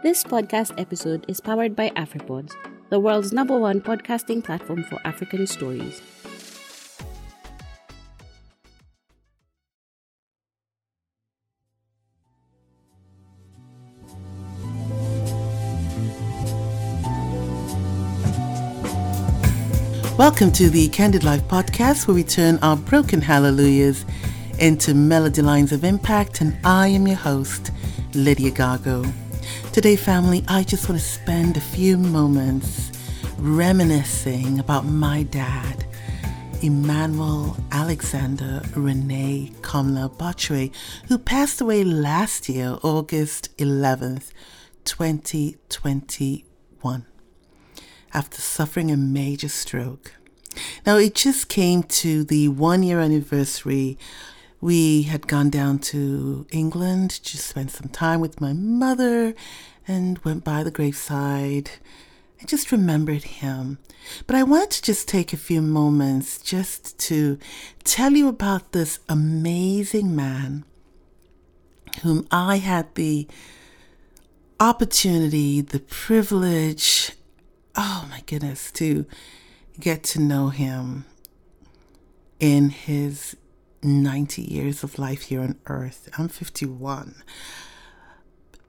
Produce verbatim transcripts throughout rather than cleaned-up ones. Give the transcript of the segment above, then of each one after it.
This podcast episode is powered by AfroPods, the world's number one podcasting platform for African stories. Welcome to the Candid Life Podcast, where we turn our broken hallelujahs into melody lines of impact, and I am your host, Lydia Gargo. Today, family, I just want to spend a few moments reminiscing about my dad, Emmanuel Alexander René Komla Botsio, who passed away last year, August eleventh, twenty twenty-one, after suffering a major stroke. Now, it just came to the one-year anniversary. We had gone down to England, just spent some time with my mother and went by the graveside. I just remembered him. But I wanted to just take a few moments just to tell you about this amazing man whom I had the opportunity, the privilege, oh my goodness, to get to know him in his ninety years of life here on earth. I'm fifty-one.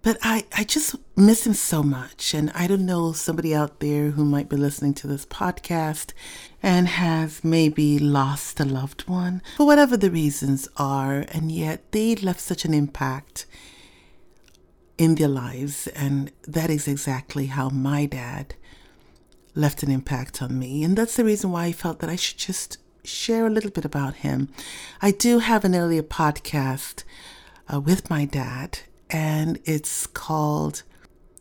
But I, I just miss him so much. And I don't know, somebody out there who might be listening to this podcast and has maybe lost a loved one, for whatever the reasons are, and yet they left such an impact in their lives. And that is exactly how my dad left an impact on me. And that's the reason why I felt that I should just share a little bit about him. I do have an earlier podcast uh, with my dad, and it's called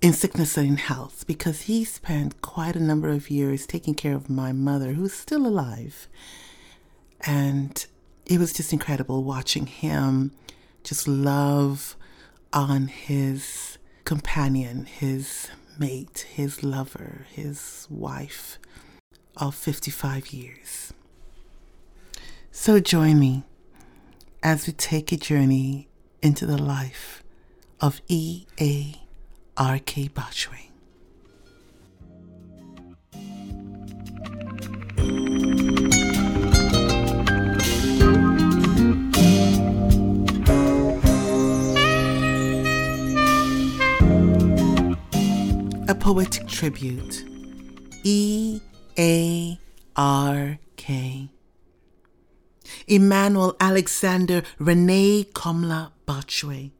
In Sickness and in Health, because he spent quite a number of years taking care of my mother, who's still alive. And it was just incredible watching him just love on his companion, his mate, his lover, his wife of fifty-five years. So join me as we take a journey into the life of E A R K Botsio. A poetic tribute, E A R K. Emmanuel Alexander René Komla Botsio.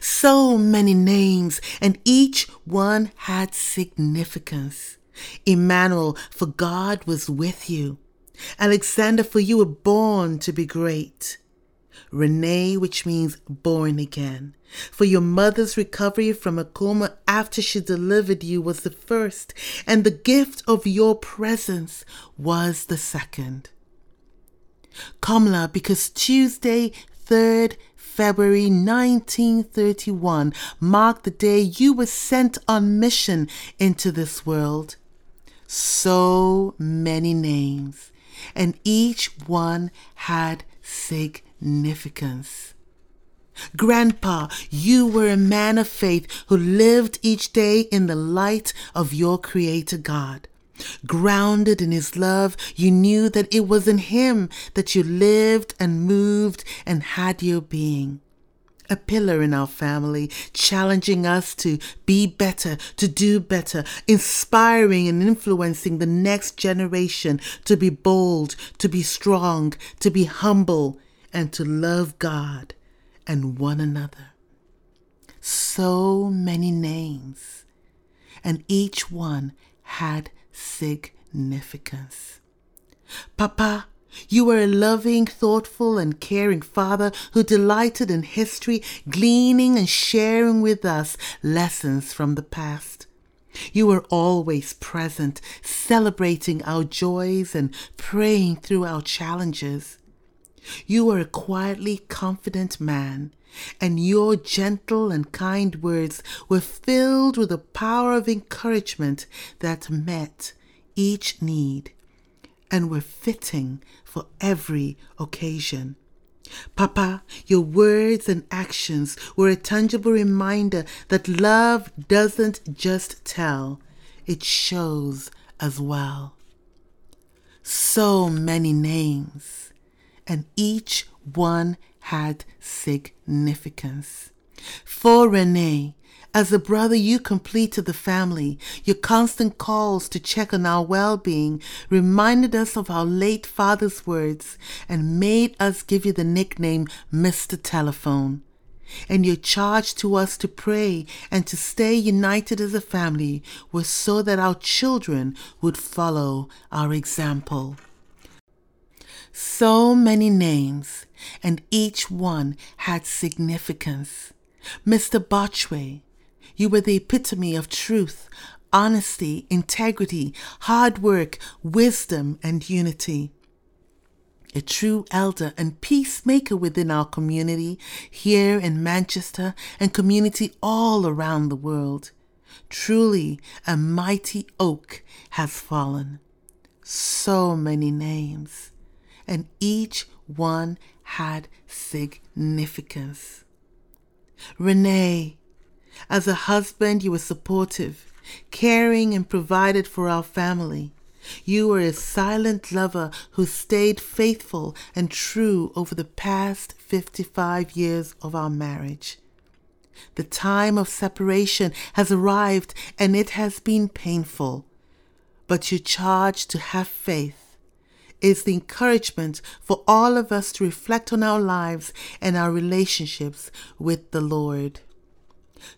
So many names, and each one had significance. Emmanuel, for God was with you. Alexander, for you were born to be great. René, which means born again. For your mother's recovery from a coma after she delivered you was the first, and the gift of your presence was the second. Komla, because Tuesday, third of February nineteen thirty-one marked the day you were sent on mission into this world. So many names, and each one had significance. Grandpa, you were a man of faith who lived each day in the light of your Creator God. Grounded in his love, you knew that it was in him that you lived and moved and had your being. A pillar in our family, challenging us to be better, to do better, inspiring and influencing the next generation to be bold, to be strong, to be humble, and to love God and one another. So many names, and each one had significance. Papa, you were a loving, thoughtful, and caring father who delighted in history, gleaning and sharing with us lessons from the past. You were always present, celebrating our joys and praying through our challenges. You were a quietly confident man, and your gentle and kind words were filled with a power of encouragement that met each need and were fitting for every occasion. Papa, your words and actions were a tangible reminder that love doesn't just tell, it shows as well. So many names, and each one had significance. For René, as the brother you complete to the family, your constant calls to check on our well-being reminded us of our late father's words and made us give you the nickname Mister Telephone. And your charge to us to pray and to stay united as a family was so that our children would follow our example. So many names, and each one had significance. Mister Botchway, you were the epitome of truth, honesty, integrity, hard work, wisdom, and unity. A true elder and peacemaker within our community here in Manchester and community all around the world. Truly, a mighty oak has fallen. So many names, and each one had significance. René, as a husband, you were supportive, caring, and provided for our family. You were a silent lover who stayed faithful and true over the past fifty-five years of our marriage. The time of separation has arrived and it has been painful, but your charge to have faith is the encouragement for all of us to reflect on our lives and our relationships with the Lord.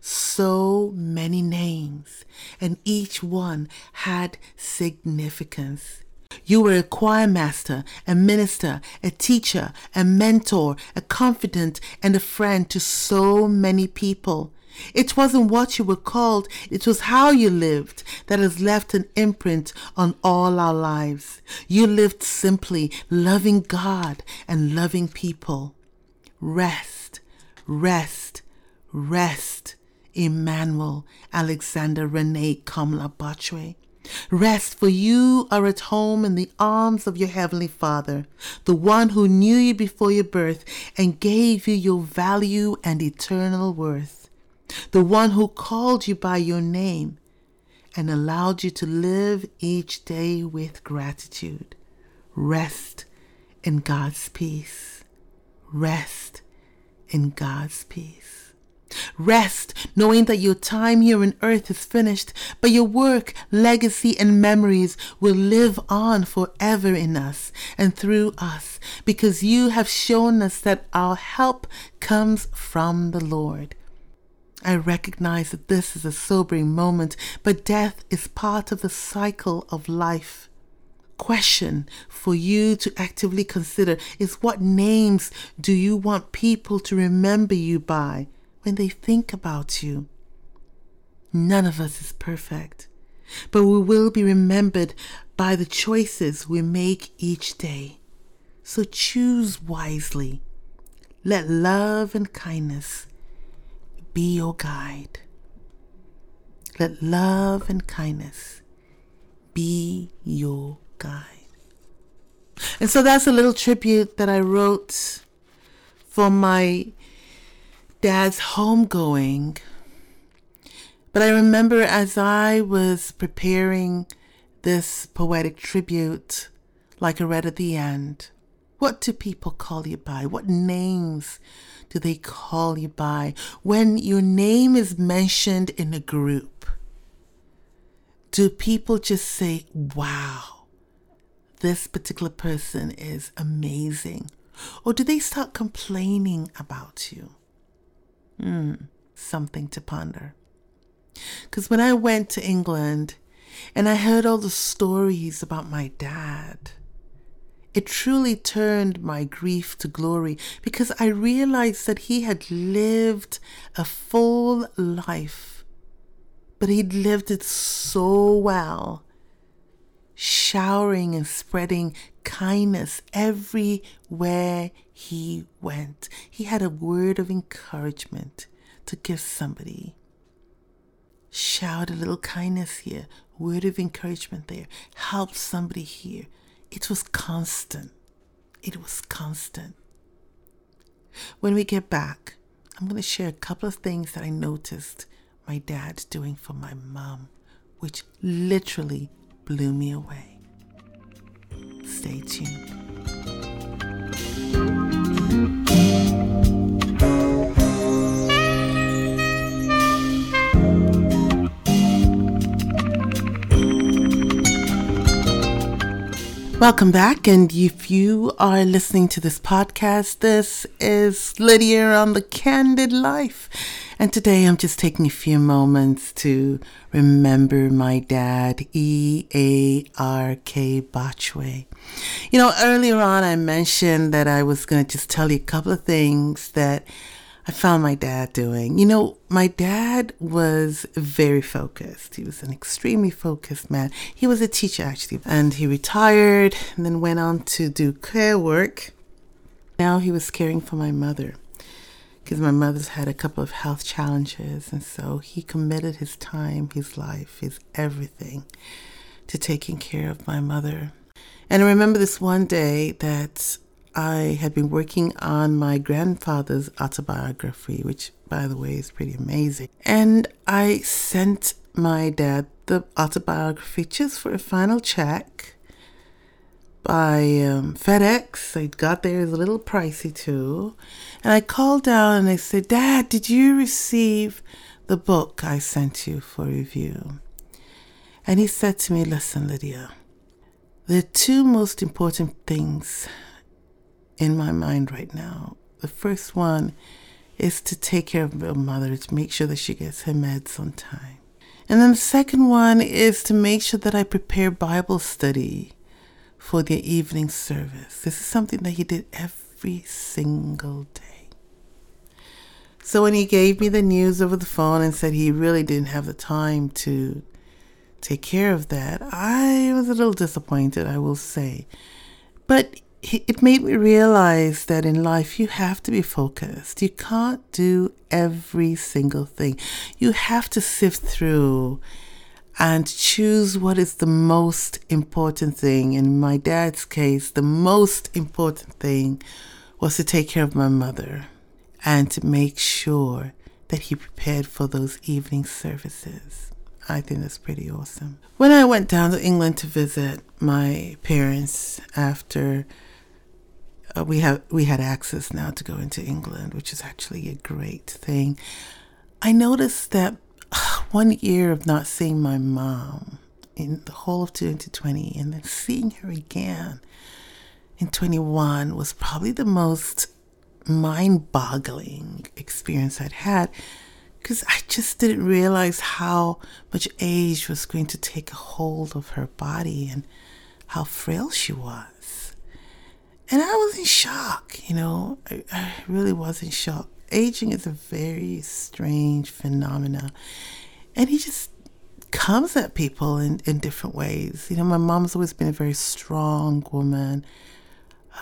So many names, and each one had significance. You were a choir master, a minister, a teacher, a mentor, a confidant, and a friend to so many people. It wasn't what you were called, it was how you lived that has left an imprint on all our lives. You lived simply, loving God and loving people. Rest, rest, rest, Emmanuel Alexander René Komla Botsio. Rest, for you are at home in the arms of your Heavenly Father, the one who knew you before your birth and gave you your value and eternal worth, the one who called you by your name and allowed you to live each day with gratitude. Rest in God's peace. Rest in God's peace. Rest, knowing that your time here on earth is finished, but your work, legacy, and memories will live on forever in us and through us, because you have shown us that our help comes from the Lord. I recognize that this is a sobering moment, but death is part of the cycle of life. Question for you to actively consider is, what names do you want people to remember you by when they think about you? None of us is perfect, but we will be remembered by the choices we make each day. So choose wisely. Let love and kindness be your guide. Let love and kindness be your guide. And so that's a little tribute that I wrote for my Dad's homegoing. But I remember, as I was preparing this poetic tribute, like I read at the end, what do people call you by? What names do they call you by? When your name is mentioned in a group, do people just say, wow, this particular person is amazing? Or do they start complaining about you? Hmm, something to ponder. Because when I went to England and I heard all the stories about my dad, it truly turned my grief to glory, because I realized that he had lived a full life, but he'd lived it so well, showering and spreading kindness everywhere he went. He had a word of encouragement to give somebody. Shout a little kindness here, word of encouragement there, help somebody here. It was constant. It was constant. When we get back, I'm going to share a couple of things that I noticed my dad doing for my mom, which literally blew me away. Stay tuned. Welcome back, and if you are listening to this podcast, this is Lydia on the Candid Life, and today I'm just taking a few moments to remember my dad, E A R K Botsio. You know, earlier on I mentioned that I was going to just tell you a couple of things that I found my dad doing. You know, my dad was very focused. He was an extremely focused man. He was a teacher, actually, and he retired and then went on to do care work. Now he was caring for my mother because my mother's had a couple of health challenges. And so he committed his time, his life, his everything to taking care of my mother. And I remember this one day that I had been working on my grandfather's autobiography, which, by the way, is pretty amazing. And I sent my dad the autobiography just for a final check by um, FedEx. I got there, it was a little pricey too. And I called down and I said, "Dad, did you receive the book I sent you for review?" And he said to me, "Listen, Lydia, the two most important things in my mind right now. The first one is to take care of your mother, to make sure that she gets her meds on time. And then the second one is to make sure that I prepare Bible study for their evening service." This is something that he did every single day. So when he gave me the news over the phone and said he really didn't have the time to take care of that, I was a little disappointed, I will say. But it made me realize that in life, you have to be focused. You can't do every single thing. You have to sift through and choose what is the most important thing. In my dad's case, the most important thing was to take care of my mother and to make sure that he prepared for those evening services. I think that's pretty awesome. When I went down to England to visit my parents after Uh, we have we had access now to go into England, which is actually a great thing. I noticed that uh, one year of not seeing my mom in the whole of twenty twenty and then seeing her again in twenty-one was probably the most mind-boggling experience I'd had, because I just didn't realize how much age was going to take a hold of her body and how frail she was. And I was in shock, you know, I, I really was in shock. Aging is a very strange phenomenon. And he just comes at people in, in different ways. You know, my mom's always been a very strong woman.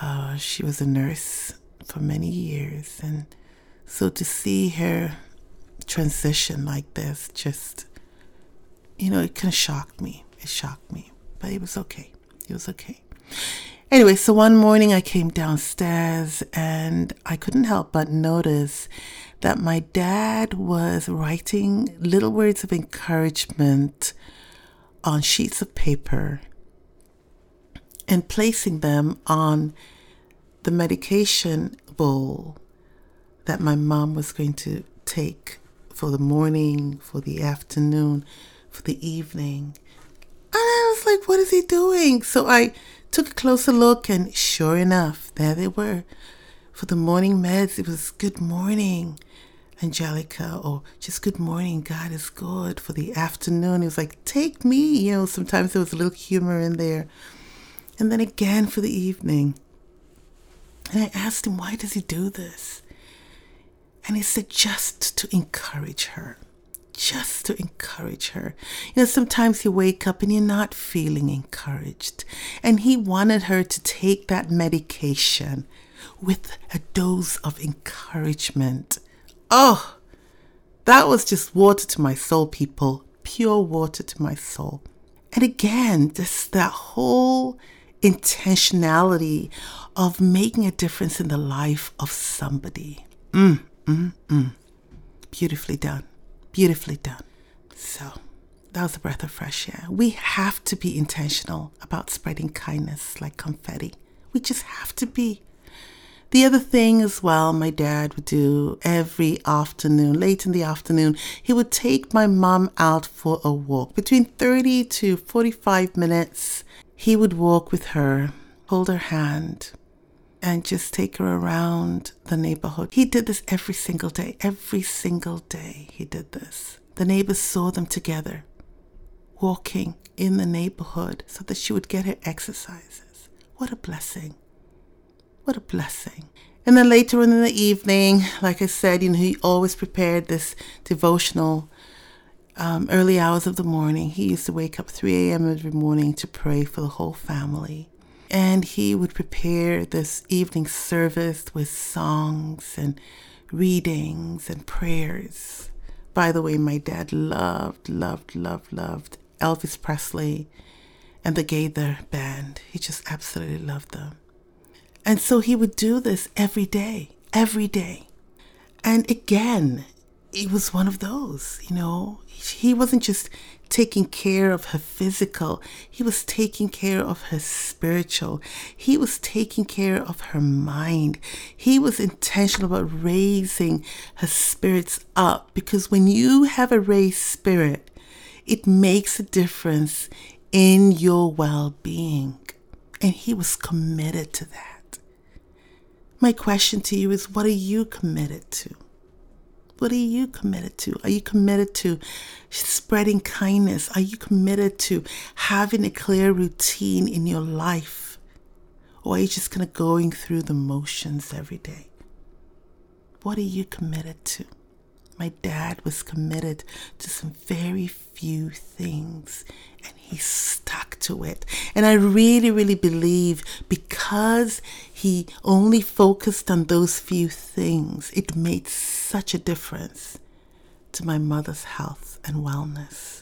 Uh, she was a nurse for many years. And so to see her transition like this, just, you know, it kind of shocked me. It shocked me, but it was okay. It was okay. Anyway, so one morning I came downstairs and I couldn't help but notice that my dad was writing little words of encouragement on sheets of paper and placing them on the medication bowl that my mom was going to take for the morning, for the afternoon, for the evening. And I was like, what is he doing? So I took a closer look, and sure enough, there they were. For the morning meds, it was "Good morning, Angelica," or just "Good morning, God is good." For the afternoon, it was like, "Take me," you know, sometimes there was a little humor in there. And then again for the evening. And I asked him, why does he do this? And he said, just to encourage her. Just to encourage her. You know, sometimes you wake up and you're not feeling encouraged. And he wanted her to take that medication with a dose of encouragement. Oh, that was just water to my soul, people. Pure water to my soul. And again, just that whole intentionality of making a difference in the life of somebody. Mm, mm, mm. Beautifully done. Beautifully done. So that was a breath of fresh air. We have to be intentional about spreading kindness like confetti. We just have to be. The other thing as well, my dad would do every afternoon, late in the afternoon, he would take my mom out for a walk. Between thirty to forty-five minutes, he would walk with her, hold her hand, and just take her around the neighborhood. He did this every single day. Every single day he did this. The neighbors saw them together, walking in the neighborhood so that she would get her exercises. What a blessing. What a blessing. And then later on in the evening, like I said, you know, he always prepared this devotional um, early hours of the morning. He used to wake up three a.m. every morning to pray for the whole family. And he would prepare this evening service with songs and readings and prayers. By the way, my dad loved, loved, loved, loved Elvis Presley and the Gaither Band. He just absolutely loved them. And so he would do this every day, every day. And again, it was one of those, you know, he wasn't just taking care of her physical. He was taking care of her spiritual. He was taking care of her mind. He was intentional about raising her spirits up, because when you have a raised spirit, it makes a difference in your well-being. And he was committed to that. My question to you is, what are you committed to? What are you committed to? Are you committed to spreading kindness? Are you committed to having a clear routine in your life? Or are you just kind of going through the motions every day? What are you committed to? My dad was committed to some very few things, and he stuck to it. And I really, really believe because he only focused on those few things, it made such a difference to my mother's health and wellness.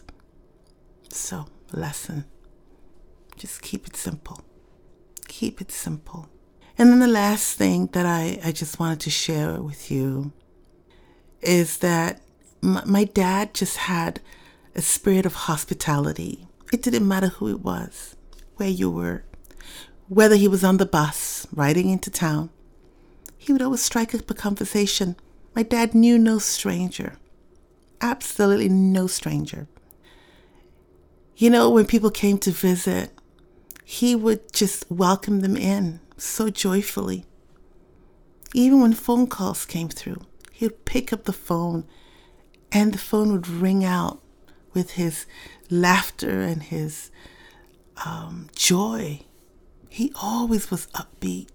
So, lesson. Just keep it simple. Keep it simple. And then the last thing that I, I just wanted to share with you is that my, my dad just had a spirit of hospitality. It didn't matter who it was, where you were, whether he was on the bus riding into town. He would always strike up a conversation. My dad knew no stranger, absolutely no stranger. You know, when people came to visit, he would just welcome them in so joyfully. Even when phone calls came through, he would pick up the phone and the phone would ring out with his laughter and his um, joy. He always was upbeat.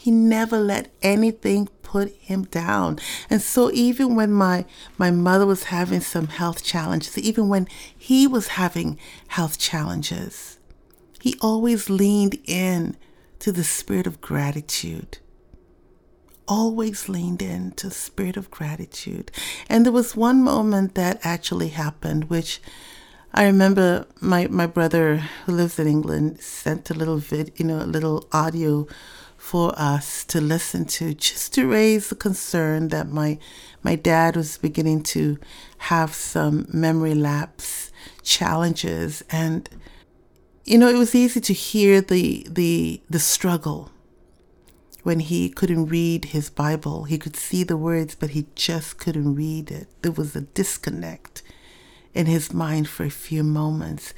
He never let anything put him down. And so even when my, my mother was having some health challenges, even when he was having health challenges, he always leaned in to the spirit of gratitude. Always leaned into the spirit of gratitude. And there was one moment that actually happened, which I remember my, my brother who lives in England sent a little vid, you know, a little audio for us to listen to, just to raise the concern that my my dad was beginning to have some memory lapse challenges. And, you know, it was easy to hear the the the struggle. When he couldn't read his Bible, he could see the words, but he just couldn't read it. There was a disconnect in his mind for a few moments.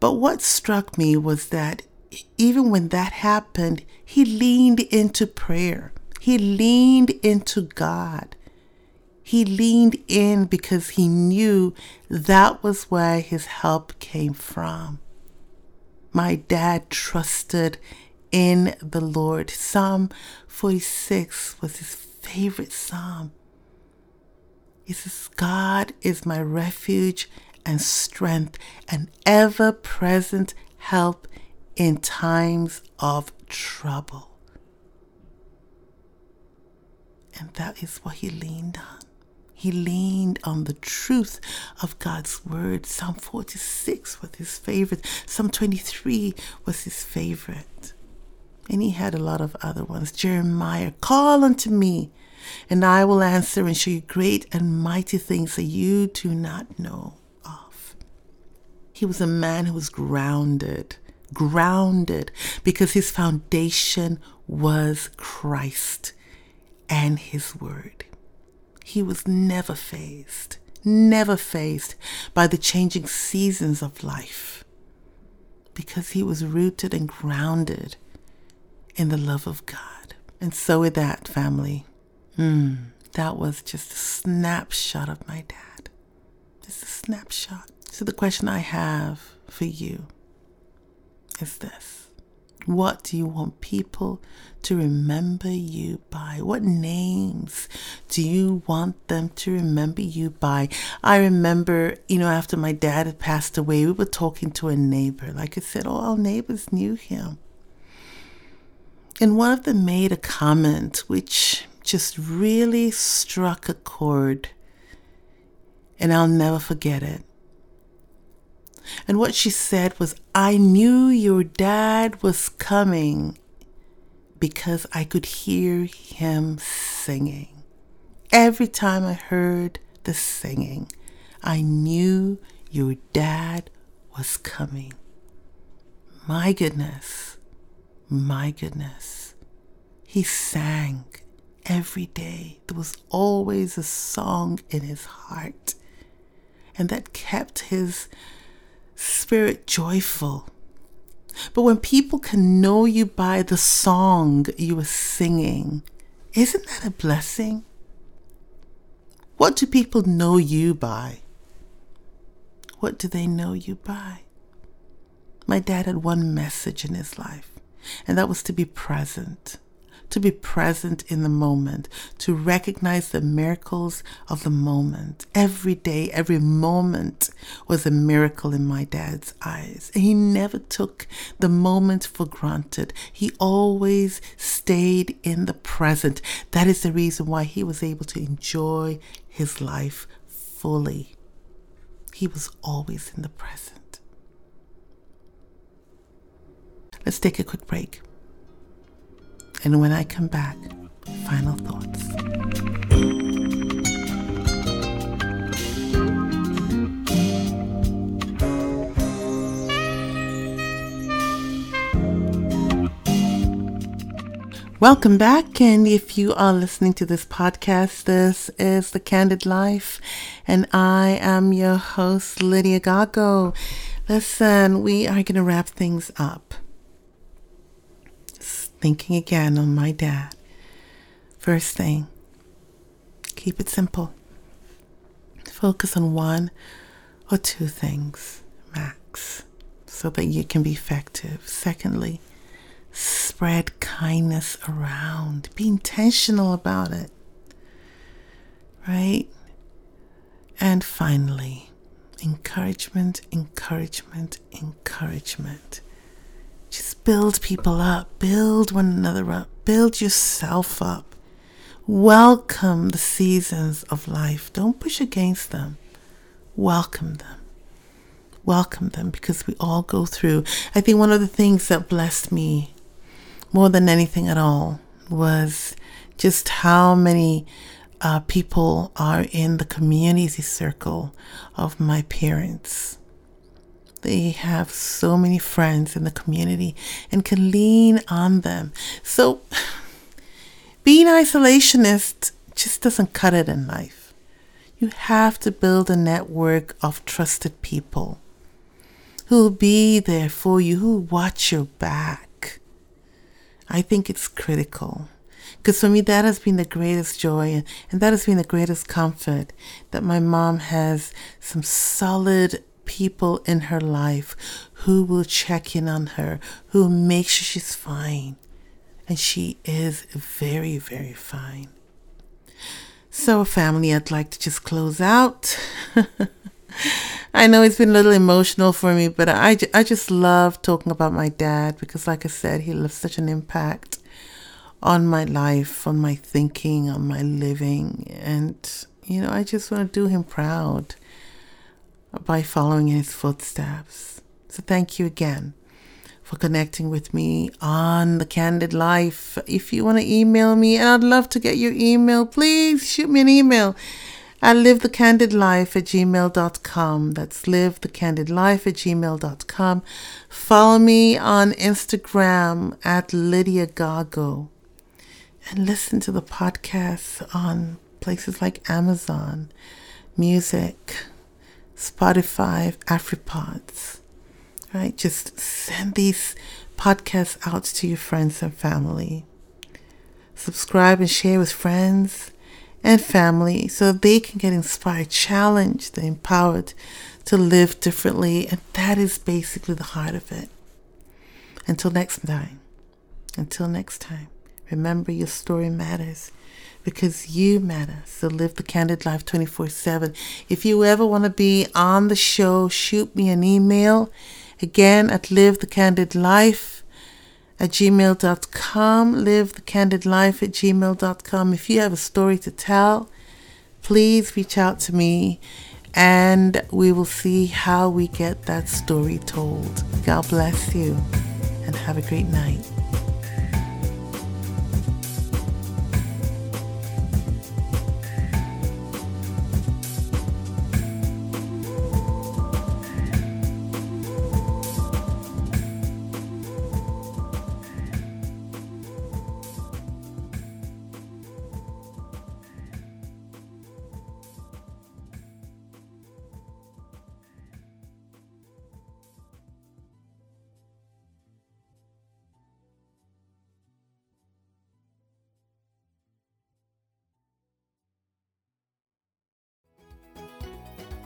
But what struck me was that even when that happened, he leaned into prayer. He leaned into God. He leaned in because he knew that was where his help came from. My dad trusted in the Lord. Psalm forty-six was his favorite psalm. It says, God is my refuge and strength, an ever-present help in times of trouble. And that is what he leaned on. He leaned on the truth of God's word. Psalm forty-six was his favorite. Psalm twenty-three was his favorite. And he had a lot of other ones. Jeremiah, call unto me, and I will answer and show you great and mighty things that you do not know of. He was a man who was grounded, grounded, because his foundation was Christ and his word. He was never fazed, never fazed by the changing seasons of life, because he was rooted and grounded in the love of God. And so with that, family, mm, that was just a snapshot of my dad. Just a snapshot. So the question I have for you is this. What do you want people to remember you by? What names do you want them to remember you by? I remember, you know, after my dad had passed away, we were talking to a neighbor. Like I said, all our neighbors knew him. And one of them made a comment which just really struck a chord. And I'll never forget it. And what she said was, I knew your dad was coming because I could hear him singing. Every time I heard the singing, I knew your dad was coming. My goodness, my goodness. He sang every day. There was always a song in his heart. And that kept his spirit joyful. But when people can know you by the song you are singing, isn't that a blessing? What do people know you by? What do they know you by? My dad had one message in his life, and that was to be present, to be present in the moment, to recognize the miracles of the moment. Every day, every moment was a miracle in my dad's eyes. And he never took the moment for granted. He always stayed in the present. That is the reason why he was able to enjoy his life fully. He was always in the present. Let's take a quick break. And when I come back, final thoughts. Welcome back. And if you are listening to this podcast, this is The Candid Life. And I am your host, Lydia Gargo. Listen, we are going to wrap things up. Thinking again on my dad. First thing, keep it simple. Focus on one or two things max so that you can be effective. Secondly, spread kindness around. Be intentional about it, right? And finally, encouragement, encouragement, encouragement. Just build people up, build one another up, build yourself up. Welcome the seasons of life. Don't push against them. Welcome them. Welcome them, because we all go through. I think one of the things that blessed me more than anything at all was just how many uh, people are in the community circle of my parents. They have so many friends in the community and can lean on them. So being isolationist just doesn't cut it in life. You have to build a network of trusted people who will be there for you, who watch your back. I think it's critical, because for me, that has been the greatest joy, and that has been the greatest comfort, that my mom has some solid people in her life who will check in on her, who make sure she's fine. And she is very, very fine. So family, I'd like to just close out. I know it's been a little emotional for me, but I, I just love talking about my dad, because like I said, he left such an impact on my life, on my thinking, on my living. And, You know, I just want to do him proud by following in his footsteps. So thank you again for connecting with me on The Candid Life. If you want to email me, and I'd love to get your email, please shoot me an email at livethecandidlife at gmail dot com. That's livethecandidlife at gmail dot com. Follow me on Instagram at Lydia Gargo. And listen to the podcast on places like Amazon Music, Spotify, AfroPods. Right? Just send these podcasts out to your friends and family. Subscribe and share with friends and family so they can get inspired, challenged, and empowered to live differently. And that is basically the heart of it. Until next time. Until next time. Remember, your story matters because you matter. So live the candid life twenty-four seven. If you ever want to be on the show, shoot me an email. Again, at livethecandidlife at gmail dot com. livethecandidlife at gmail dot com. If you have a story to tell, please reach out to me and we will see how we get that story told. God bless you and have a great night.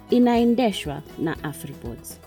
Inaendeshwa na AfroPods.